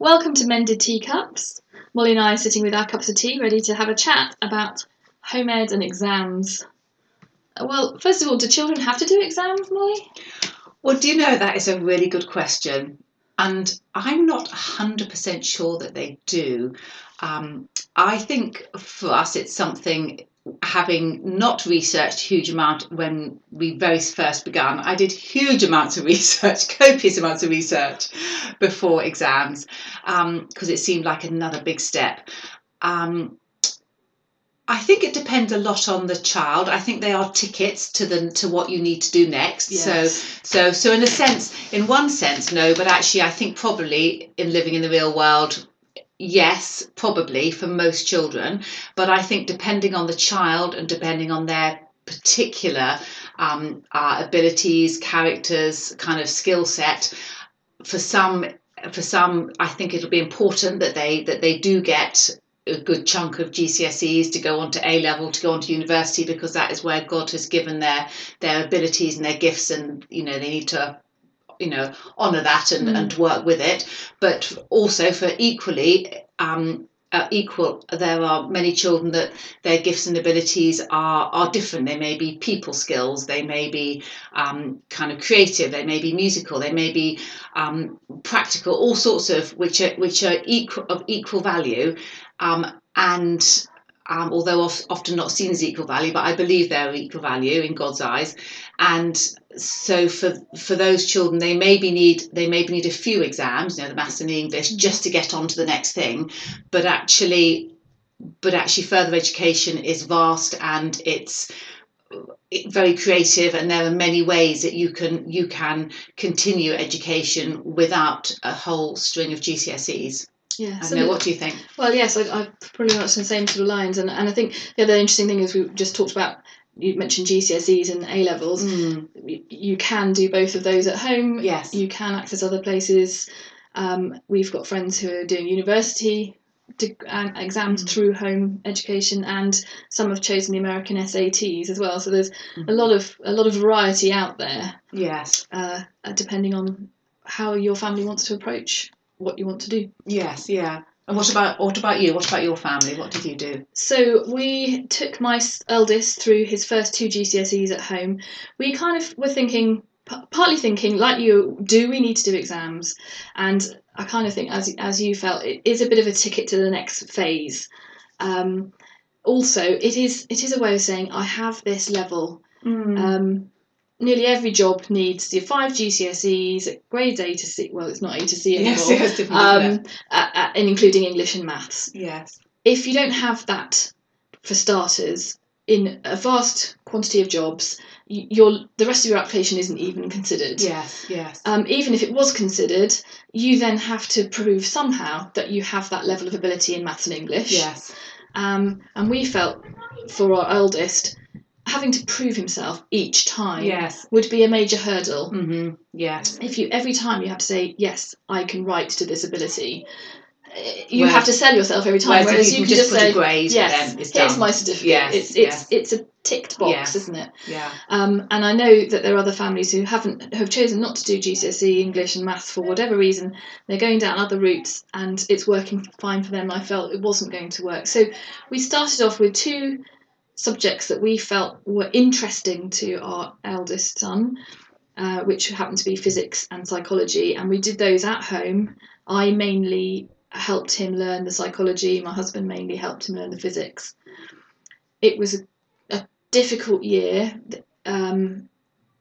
Welcome to Mended Teacups. Molly and I are sitting with our cups of tea, ready to have a chat about home ed and exams. Well, first of all, do children have to do exams, Molly? Well, do you know, that is a really good question. And I'm not 100% sure that they do. I think for us it's something, having not researched a huge amount when we very first began, I did huge amounts of research, copious amounts of research before exams, because it seemed like another big step. I think it depends a lot on the child. I think they are tickets to what you need to do next. Yes. So in one sense, no, but actually I think probably in living in the real world, yes, probably for most children, but I think depending on the child and depending on their particular abilities, characters, kind of skill set, for some, I think it'll be important that they do get a good chunk of GCSEs to go on to A-level, to go on to university, because that is where God has given their abilities and their gifts, and they need to honour that and work with it. But also for equally, there are many children that their gifts and abilities are different. They may be people skills, they may be kind of creative, they may be musical, they may be practical, all sorts of which are of equal value, and although often not seen as equal value, but I believe they're equal value in God's eyes. And so for those children, they maybe need a few exams, the maths and the English, just to get on to the next thing. But actually further education is vast, and it's very creative, and there are many ways that you can continue education without a whole string of GCSEs. Yes. And what do you think? Well, yes, I'm pretty much in the same sort of lines. And I think the other interesting thing is we just talked about, you mentioned GCSEs and A-levels. Mm. You can do both of those at home. Yes. You can access other places. We've got friends who are doing university exams through home education, and some have chosen the American SATs as well. So there's a lot of variety out there. Yes. Depending on how your family wants to approach what you want to do. Yes, yeah. And what about you? What about your family? What did you do? So we took my eldest through his first two GCSEs at home. We kind of were partly thinking, like you, do we need to do exams? And I kind of think, as you felt, it is a bit of a ticket to the next phase. Also, it is a way of saying, I have this level. Nearly every job needs your 5 GCSEs, grades A to C. Well, it's not A to C anymore. Yes, it has to be, and including English and maths. Yes. If you don't have that, for starters, in a vast quantity of jobs, the rest of your application isn't even considered. Yes, yes. Even if it was considered, you then have to prove somehow that you have that level of ability in maths and English. Yes. And we felt for our eldest, having to prove himself each time, yes, would be a major hurdle. Mm-hmm. Yes. If you every time you have to say, yes, I can write to this ability, you have to sell yourself every time. Whereas you can just say, grade, yes, here's my certificate. Yes, it's a ticked box, yes, isn't it? Yeah. And I know that there are other families who have chosen not to do GCSE English and maths for whatever reason. They're going down other routes, and it's working fine for them. I felt it wasn't going to work, so we started off with two subjects that we felt were interesting to our eldest son, which happened to be physics and psychology, and we did those at home. I mainly helped him learn the psychology, my husband mainly helped him learn the physics. It was a difficult year.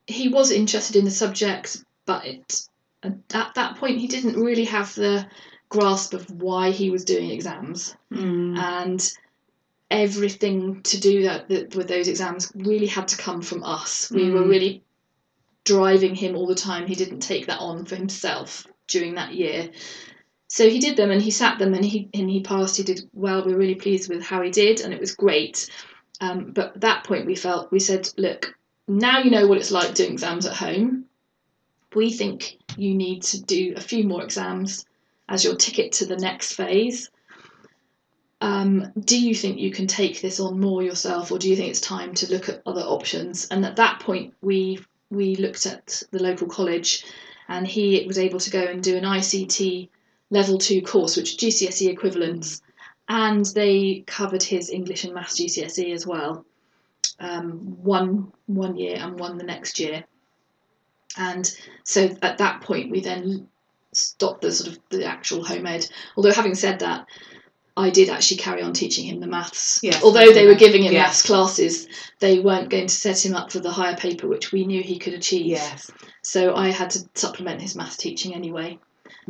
He was interested in the subjects, but at that point he didn't really have the grasp of why he was doing exams. And everything to do that with those exams really had to come from us. We were really driving him all the time. He didn't take that on for himself during that year. So he did them and he sat them, and he passed. He did well. We were really pleased with how he did, and it was great. But at that point we said, look, now you know what it's like doing exams at home. We think you need to do a few more exams as your ticket to the next phase. Do you think you can take this on more yourself, or do you think it's time to look at other options? And at that point we looked at the local college, and he was able to go and do an ICT level 2 course, which GCSE equivalents, and they covered his English and Maths GCSE as well, one year and one the next year. And so at that point we then stopped the sort of the actual home ed, although having said that, I did actually carry on teaching him the maths. Yes, although they were giving him maths classes, they weren't going to set him up for the higher paper, which we knew he could achieve. Yes. So I had to supplement his maths teaching anyway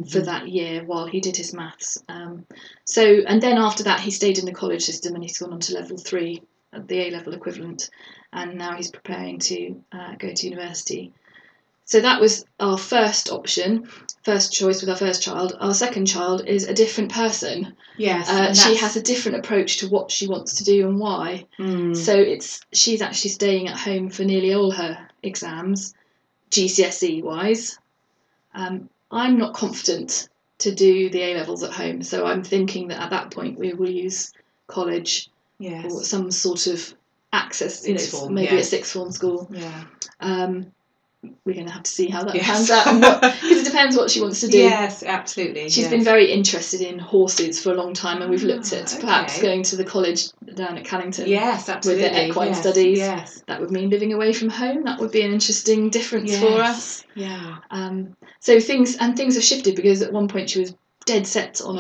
for that year while he did his maths. And then after that, he stayed in the college system and he's gone on to level 3 at the A-level equivalent. And now he's preparing to go to university. So that was our first option, first choice with our first child. Our second child is a different person. Yes, she has a different approach to what she wants to do and why. So she's actually staying at home for nearly all her exams, GCSE wise. I'm not confident to do the A levels at home, so I'm thinking that at that point we will use college or some sort of access, maybe a sixth form school. Yeah. We're going to have to see how that pans out, because it depends what she wants to do. Yes, absolutely. She's been very interested in horses for a long time, and we've looked at perhaps going to the college down at Cannington. Yes, absolutely. With the equine studies. Yes. That would mean living away from home. That would be an interesting difference for us. Yeah. So things have shifted, because at one point she was dead set on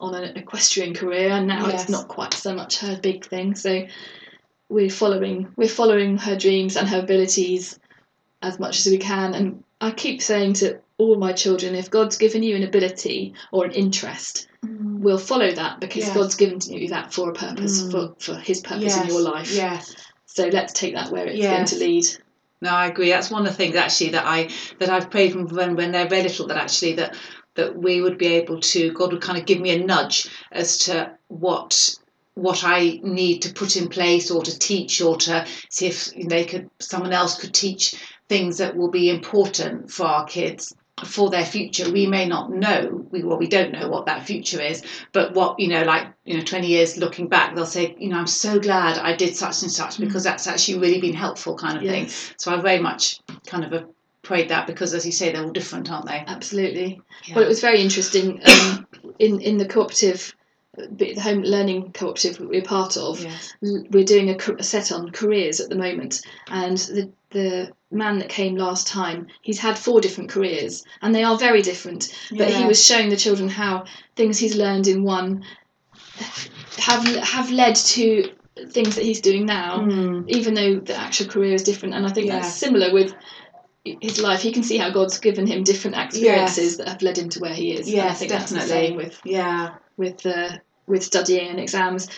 an equestrian career, and now it's not quite so much her big thing. So we're following her dreams and her abilities as much as we can. And I keep saying to all my children, if God's given you an ability or an interest, we'll follow that, because God's given you that for a purpose, for his purpose in your life. So let's take that where it's going to lead. No, I agree. That's one of the things actually that I've prayed from when they're very little, that we would be able to, God would kind of give me a nudge as to what I need to put in place, or to teach, or to see if someone else could teach things that will be important for our kids for their future. We may not know, we don't know what that future is, but 20 years looking back, they'll say, I'm so glad I did such and such, because that's actually really been helpful, kind of thing. So I very much kind of prayed that, because as you say, they're all different, aren't they? Absolutely. Yeah. Well, it was very interesting in the cooperative, the home learning cooperative we're part of, we're doing a set on careers at the moment, and the man that came last time, he's had 4 different careers, and they are very different, but he was showing the children how things he's learned in one have led to things that he's doing now, even though the actual career is different. And I think that's similar with his life. He can see how God's given him different experiences that have led him to where he is. Yes, and I think that's the same with studying and exams.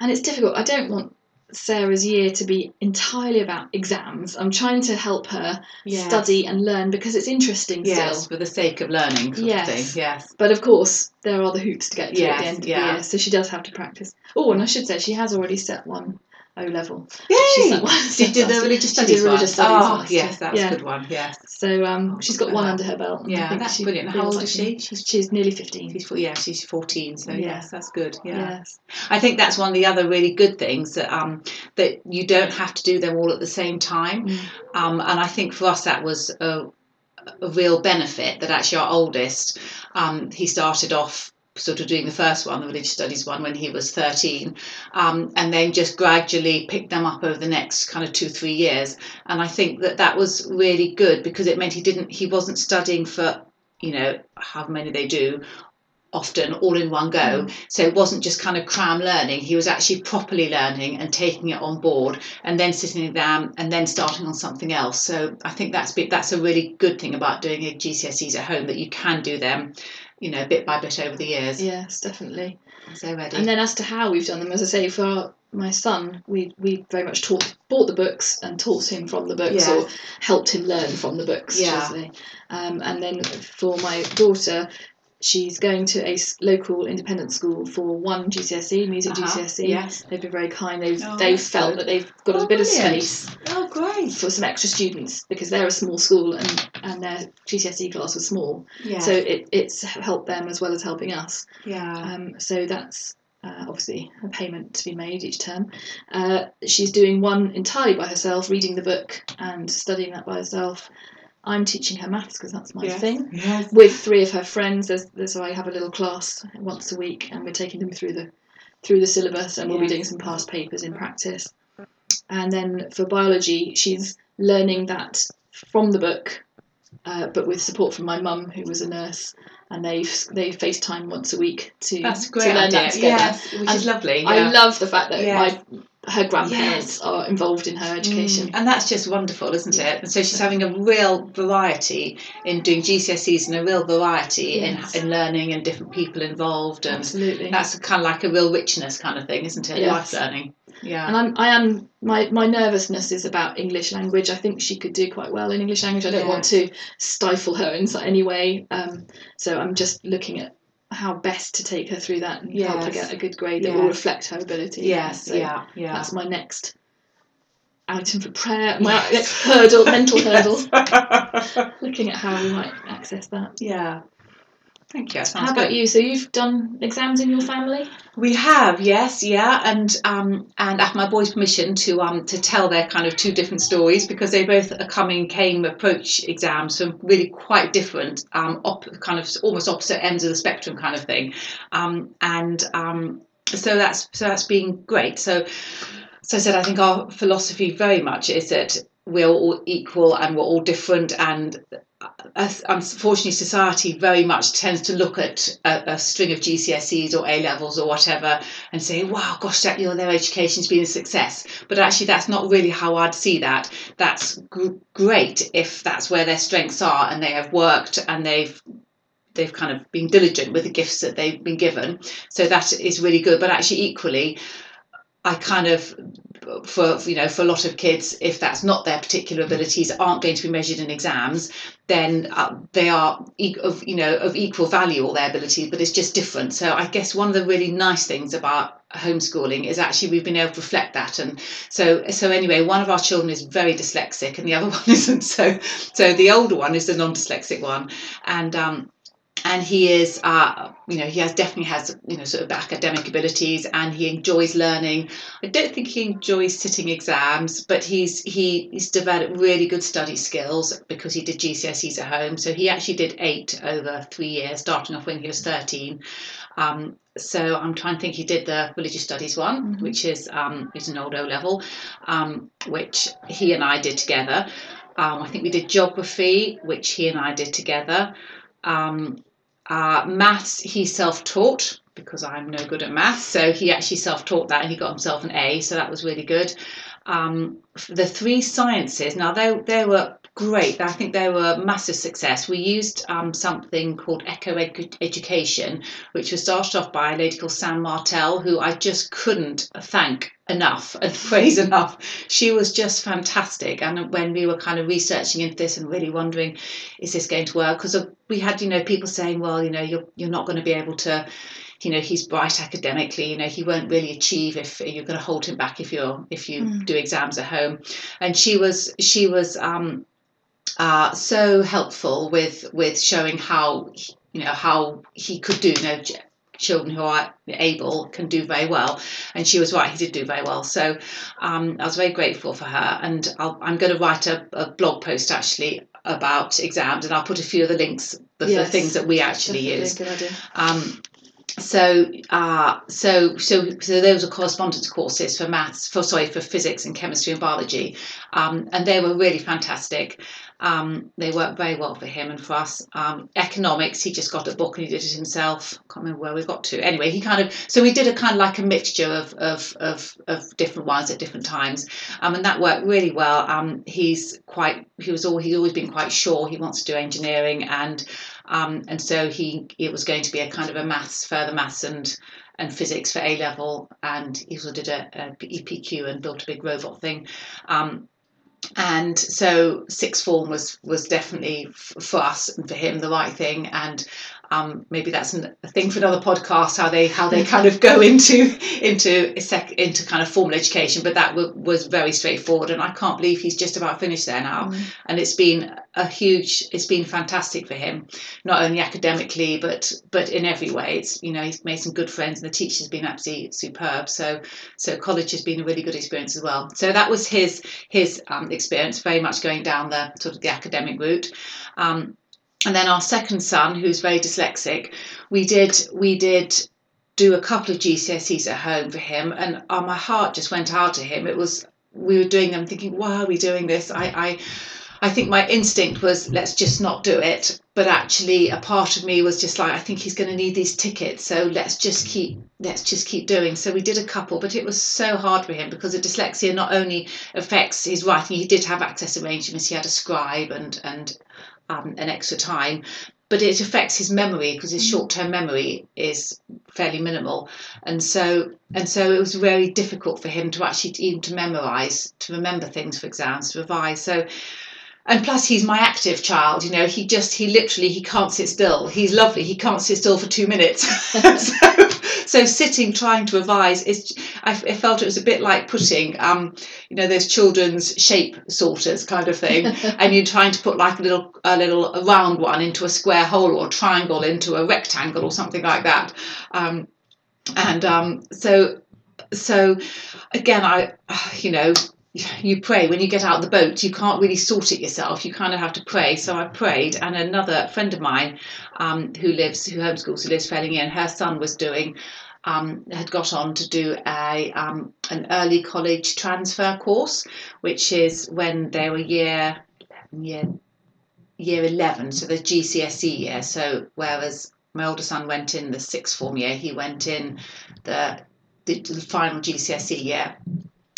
And it's difficult. I don't want Sarah's year to be entirely about exams. I'm trying to help her study and learn, because it's interesting still. For the sake of learning sort of thing. Yes. But of course there are the hoops to get to at the end of the year, so she does have to practice. Oh, and I should say she has already set one O level. Yay! She did the religious studies one. Yes, that's a good one. Yes. So she's got one under her belt. Yeah, that's brilliant. How old is she? She's nearly 15. She's 14. So yes, that's good. Yeah. Yes. I think that's one of the other really good things, that you don't have to do them all at the same time. And I think for us that was a real benefit, that actually our oldest, he started off sort of doing the first one, the religious studies one, when he was 13, and then just gradually picked them up over the next kind of 2-3 years. And I think that was really good, because it meant he wasn't studying for how many they do often all in one go, so it wasn't just kind of cram learning. He was actually properly learning and taking it on board, and then sitting down and then starting on something else. So I think that's a really good thing about doing GCSEs at home, that you can do them bit by bit over the years. Yes, definitely. So ready. And then as to how we've done them, as I say, for my son, we very much bought the books and taught him from the books, or helped him learn from the books. Yeah. And then for my daughter, she's going to a local independent school for one GCSE, music GCSE. Yes. They've been very kind. They've felt that they've got a bit of space. Oh, great. For some extra students, because they're a small school and their GCSE class was small. Yeah. So it's helped them as well as helping us. Yeah. So that's obviously a payment to be made each term. She's doing one entirely by herself, reading the book and studying that by herself. I'm teaching her maths because that's my thing. Yes. With three of her friends, so I have a little class once a week, and we're taking them through the syllabus, and we'll be doing some past papers in practice. And then for biology, she's learning that from the book, but with support from my mum, who was a nurse, and they FaceTime once a week to learn that together. Yes, which is lovely. Yeah. I love the fact that her grandparents are involved in her education. And that's just wonderful, isn't it? And so she's having a real variety in doing GCSEs, and a real variety in learning, and different people involved. And absolutely. That's kind of like a real richness kind of thing, isn't it? Yes. Life learning. Yeah. And my nervousness is about English language. I think she could do quite well in English language. I don't want to stifle her in any way. So I'm just looking at how best to take her through that and help her get a good grade that will reflect her ability. Yes, so that's my next item for prayer, my next hurdle, mental hurdle. Looking at how we might access that. Yeah. Thank you. How about you? So you've done exams in your family? We have, yes, and after my boys' permission to tell their kind of two different stories, because they both are came approach exams from really quite different, kind of almost opposite ends of the spectrum kind of thing, so that's been great. So I said, I think our philosophy very much is that we're all equal and we're all different, and unfortunately society very much tends to look at a string of GCSEs or A-levels or whatever and say, wow, gosh, that their education's been a success. But actually that's not really how I'd see that. That's great if that's where their strengths are and they have worked and they've kind of been diligent with the gifts that they've been given. So that is really good. But actually equally, I kind of, for a lot of kids, if that's not their particular abilities, aren't going to be measured in exams, then they are of equal value, all their abilities, but it's just different. So I guess one of the really nice things about homeschooling is actually we've been able to reflect that, and so anyway, one of our children is very dyslexic and the other one isn't. So the older one is the non-dyslexic one, and he is, he definitely has sort of academic abilities, and he enjoys learning. I don't think he enjoys sitting exams, but he's developed really good study skills because he did GCSEs at home. So he actually did 8 over 3 years, starting off when he was 13. So I'm trying to think, he did the religious studies one, which is an old O level, which he and I did together. I think we did geography, which he and I did together. Maths he self-taught because I'm no good at maths, so he actually self-taught that and he got himself an A, so that was really good. The 3 sciences, now they were great. I think they were a massive success. We used something called Echo Education, which was started off by a lady called Sam Martell, who I just couldn't thank enough and praise enough. She was just fantastic. And when we were kind of researching into this and really wondering, is this going to work? Because we had, people saying, well, you're not going to be able to, he's bright academically, he won't really achieve if you're going to hold him back if you do exams at home. And she was so helpful with showing how he could do. Children who are able can do very well, and she was right, he did do very well. So I was very grateful for her, and I'm going to write a blog post actually about exams, and I'll put a few of the links, the things that we actually use. Good idea. So those were correspondence courses for for physics and chemistry and biology, and they were really fantastic. They worked very well for him and for us. Economics, he just got a book and he did it himself. I can't remember where we got to. Anyway, we did a kind of like a mixture of different ones at different times, and that worked really well. He's always been quite sure he wants to do engineering, and so it was going to be a kind of a further maths and physics for A level, and he also did a EPQ and built a big robot thing. And so sixth form was definitely for us and for him the right thing, and Maybe that's a thing for another podcast, how they kind of go into kind of formal education. But that was very straightforward, and I can't believe he's just about finished there now. Mm. And it's been fantastic for him, not only academically but in every way. It's, you know, he's made some good friends, and the teacher's been absolutely superb. So college has been a really good experience as well. So that was his experience, very much going down the sort of the academic route. And then our second son, who's very dyslexic, we did do a couple of GCSEs at home for him, and my heart just went out to him. It was, we were doing them thinking, why are we doing this? I think my instinct was, let's just not do it. But actually a part of me was just like, I think he's going to need these tickets, so let's just keep doing. So we did a couple, but it was so hard for him because the dyslexia not only affects his writing, he did have access arrangements, he had a scribe and an extra time, but it affects his memory because his short-term memory is fairly minimal, and so it was very difficult for him to actually even to memorise, to remember things for exams, to revise. So, and plus he's my active child, you know, he literally can't sit still. He's lovely, he can't sit still for 2 minutes. So sitting, trying to revise, I felt it was a bit like putting, you know, those children's shape sorters kind of thing, and you're trying to put like a little round one into a square hole, or a triangle into a rectangle, or something like that. So again, you pray when you get out of the boat, you can't really sort it yourself, you kind of have to pray. So I prayed, and another friend of mine who homeschools, who lives Failing Inn, her son was doing, had got on to do an early college transfer course, which is when they were year 11, so the GCSE year. So whereas my older son went in the sixth form year, he went in the final GCSE year.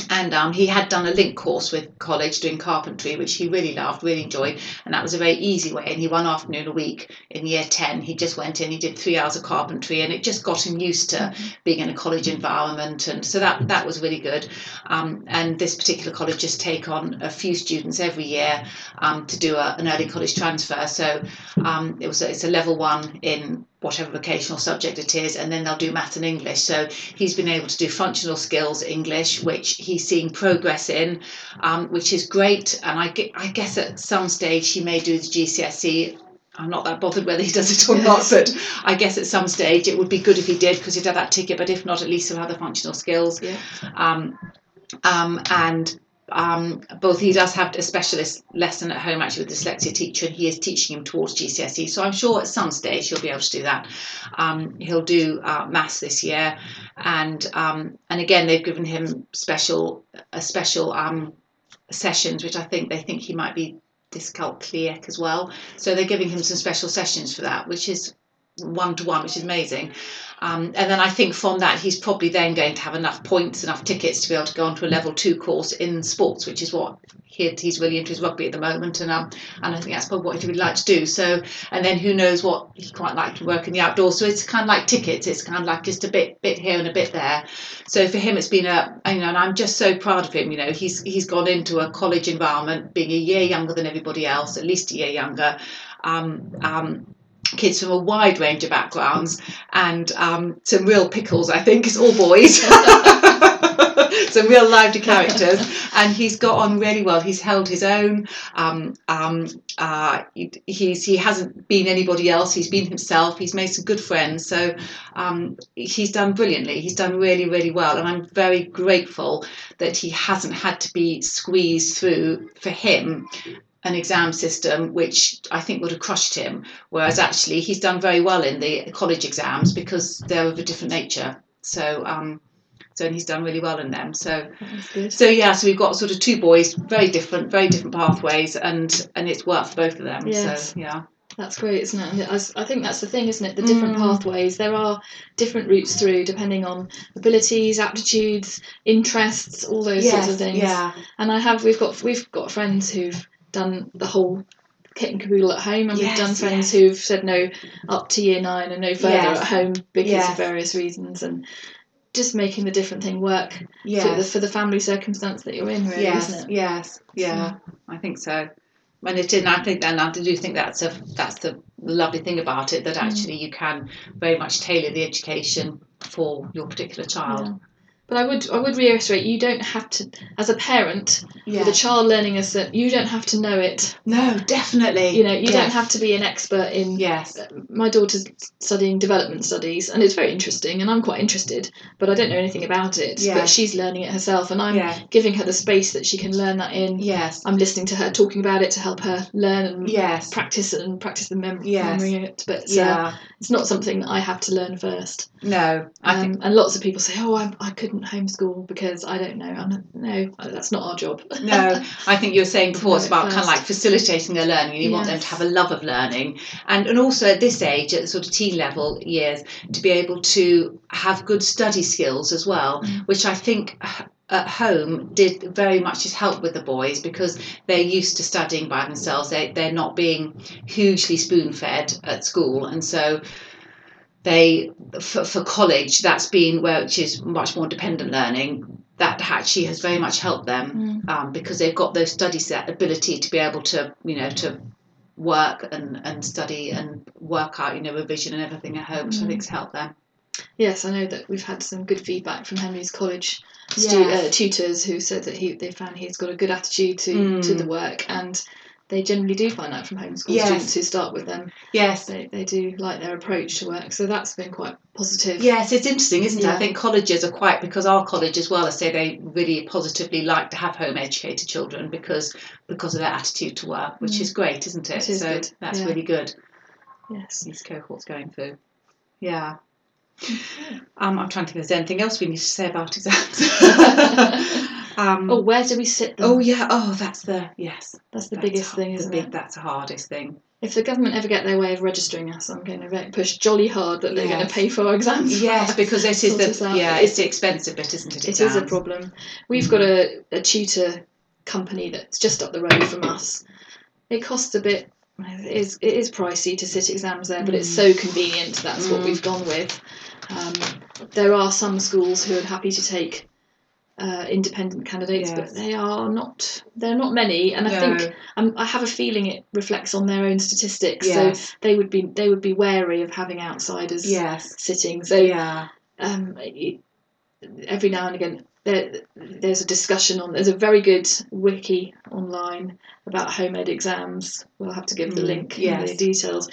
And he had done a link course with college doing carpentry, which he really loved, really enjoyed. And that was a very easy way. And he, one afternoon a week in year 10, he just went in, he did 3 hours of carpentry, and it just got him used to being in a college environment. And so that was really good. And this particular college just take on a few students every year to do an early college transfer. So it's a level one in whatever vocational subject it is, and then they'll do math and English. So he's been able to do functional skills English, which he's seeing progress in, which is great. And I guess at some stage he may do the GCSE. I'm not that bothered whether he does it or not, but I guess at some stage it would be good if he did, because he'd have that ticket, but if not, at least he'll have the functional skills. Both he does have a specialist lesson at home actually with a dyslexia teacher, and he is teaching him towards GCSE, so I'm sure at some stage he'll be able to do that. He'll do maths this year, and again they've given him special sessions, which I think they think he might be dyscalculic as well, so they're giving him some special sessions for that, which is one-to-one, which is amazing. And then I think from that he's probably then going to have enough points, enough tickets to be able to go on to a level two course in sports, which is what he's really into, his rugby at the moment, and I think that's probably what he would like to do. So, and then who knows what he quite like to work in the outdoors. So it's kind of like tickets, it's kind of like just a bit here and a bit there. So for him it's been and I'm just so proud of him, you know, he's gone into a college environment being a year younger than everybody else, at least a year younger, kids from a wide range of backgrounds, and some real pickles, I think, it's all boys. Some real lively characters, and he's got on really well, he's held his own. He hasn't been anybody else, he's been himself, he's made some good friends. So he's done brilliantly, he's done really, really well, and I'm very grateful that he hasn't had to be squeezed through, for him, an exam system which I think would have crushed him, whereas actually he's done very well in the college exams because they're of a different nature. So and he's done really well in them. So we've got sort of two boys, very different pathways, and it's worked for both of them. Yes. So yeah. That's great, isn't it? I think that's the thing, isn't it? The different pathways. There are different routes through depending on abilities, aptitudes, interests, all those sorts of things. Yeah. And we've got friends who've done the whole kit and caboodle at home, and we've done friends who've said no up to year 9 and no further at home because of various reasons, and just making the different thing work for the family circumstance that you're in, really, isn't it? Yes, I think so. And I do think that's the the lovely thing about it, that actually you can very much tailor the education for your particular child. Yeah. But I would reiterate, you don't have to, as a parent, with a child learning a certain, you don't have to know it. No, definitely. You know, you don't have to be an expert in. Yes. My daughter's studying development studies, and it's very interesting, and I'm quite interested, but I don't know anything about it. Yes. But she's learning it herself, and I'm giving her the space that she can learn that in. Yes. I'm listening to her talking about it to help her learn and practice the memory of it. But it's not something that I have to learn first. No, I think. And lots of people say, oh, I couldn't homeschool because I don't know. No, that's not our job. No, I think you were saying before it's about kind of like facilitating their learning, and you want them to have a love of learning, and also at this age, at the sort of teen level years, to be able to have good study skills as well, which I think at home did very much just help with the boys, because they're used to studying by themselves. They're not being hugely spoon-fed at school, and so they for college, that's been where, which is much more dependent learning, that actually has very much helped them because they've got those study set ability to be able to, you know, to work and study and work out, you know, revision and everything at home, which I think's helped them. Yes, I know that we've had some good feedback from Henry's college tutors who said that they found he's got a good attitude to the work, and they generally do find that from homeschool students who start with them. Yes. They do like their approach to work, so that's been quite positive. Yes, it's interesting, isn't it? I think colleges are quite, because our college as well, I say they really positively like to have home-educated children because of their attitude to work, which is great, isn't it? Is so good. That's really good. Yes. These cohorts going through. Yeah. I'm trying to think if there's anything else we need to say about exams. Where do we sit them? That's the biggest thing, isn't it? That's the hardest thing. If the government ever get their way of registering us, I'm going to push jolly hard that they're going to pay for our exams. Yes, because this is it's the expensive bit, isn't it? It is a problem. We've got a tutor company that's just up the road from us. It costs a bit. It is pricey to sit exams there, but it's so convenient. That's what we've gone with. There are some schools who are happy to take independent candidates, but they're not many, and I think I have a feeling it reflects on their own statistics, so they would be wary of having outsiders sitting, so every now and again there's a discussion on, there's a very good wiki online about home ed exams, we'll have to give the link in the details,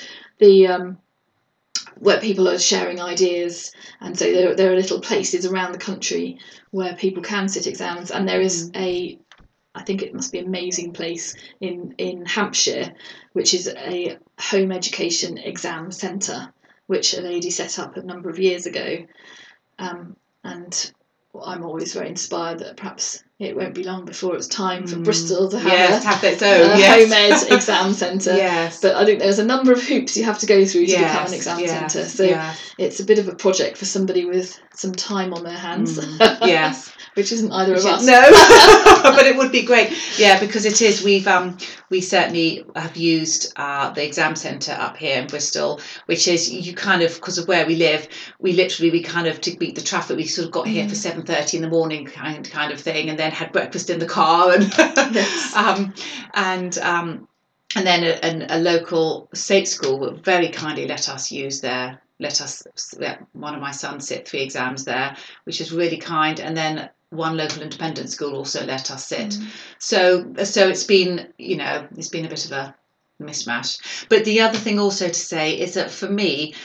where people are sharing ideas, and so there are little places around the country where people can sit exams, and there is I think it must be an amazing place in Hampshire, which is a home education exam centre, which a lady set up a number of years ago, and I'm always very inspired that perhaps it won't be long before it's time for Bristol to have its own home ed exam centre. Yes. But I think there's a number of hoops you have to go through to become an exam centre. So it's a bit of a project for somebody with some time on their hands. Yes. Which isn't either of us. No. But it would be great. Yeah, because it is. We certainly have used the exam centre up here in Bristol, which is, you kind of, because of where we live, we kind of, to beat the traffic, we sort of got here for 7:30 in the morning kind of thing, and then had breakfast in the car, and and then a local state school very kindly let one of my sons sit 3 exams there, which is really kind, and then one local independent school also let us sit. So it's been, you know, it's been a bit of a mishmash. But the other thing also to say is that for me,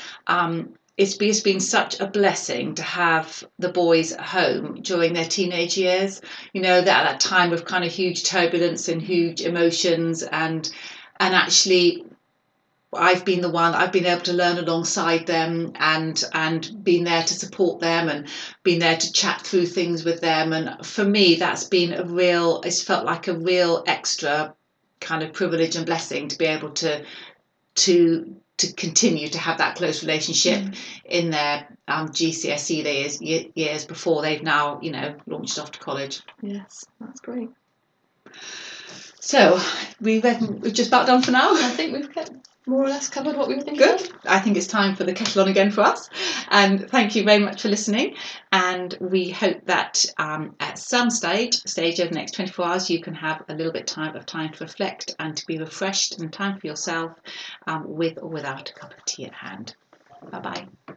it's been such a blessing to have the boys at home during their teenage years, you know, that time of kind of huge turbulence and huge emotions, and actually I've been the one, I've been able to learn alongside them and been there to support them and been there to chat through things with them, and for me that's been it's felt like a real extra kind of privilege and blessing to be able to continue to have that close relationship in their GCSE years before they've now, you know, launched off to college. Yes, that's great. So we've just about done for now. I think we've kept more or less covered what we were thinking. Good. I think it's time for the kettle on again for us. And thank you very much for listening. And we hope that at some stage over the next 24 hours, you can have a little bit of time to reflect and to be refreshed and time for yourself with or without a cup of tea at hand. Bye-bye.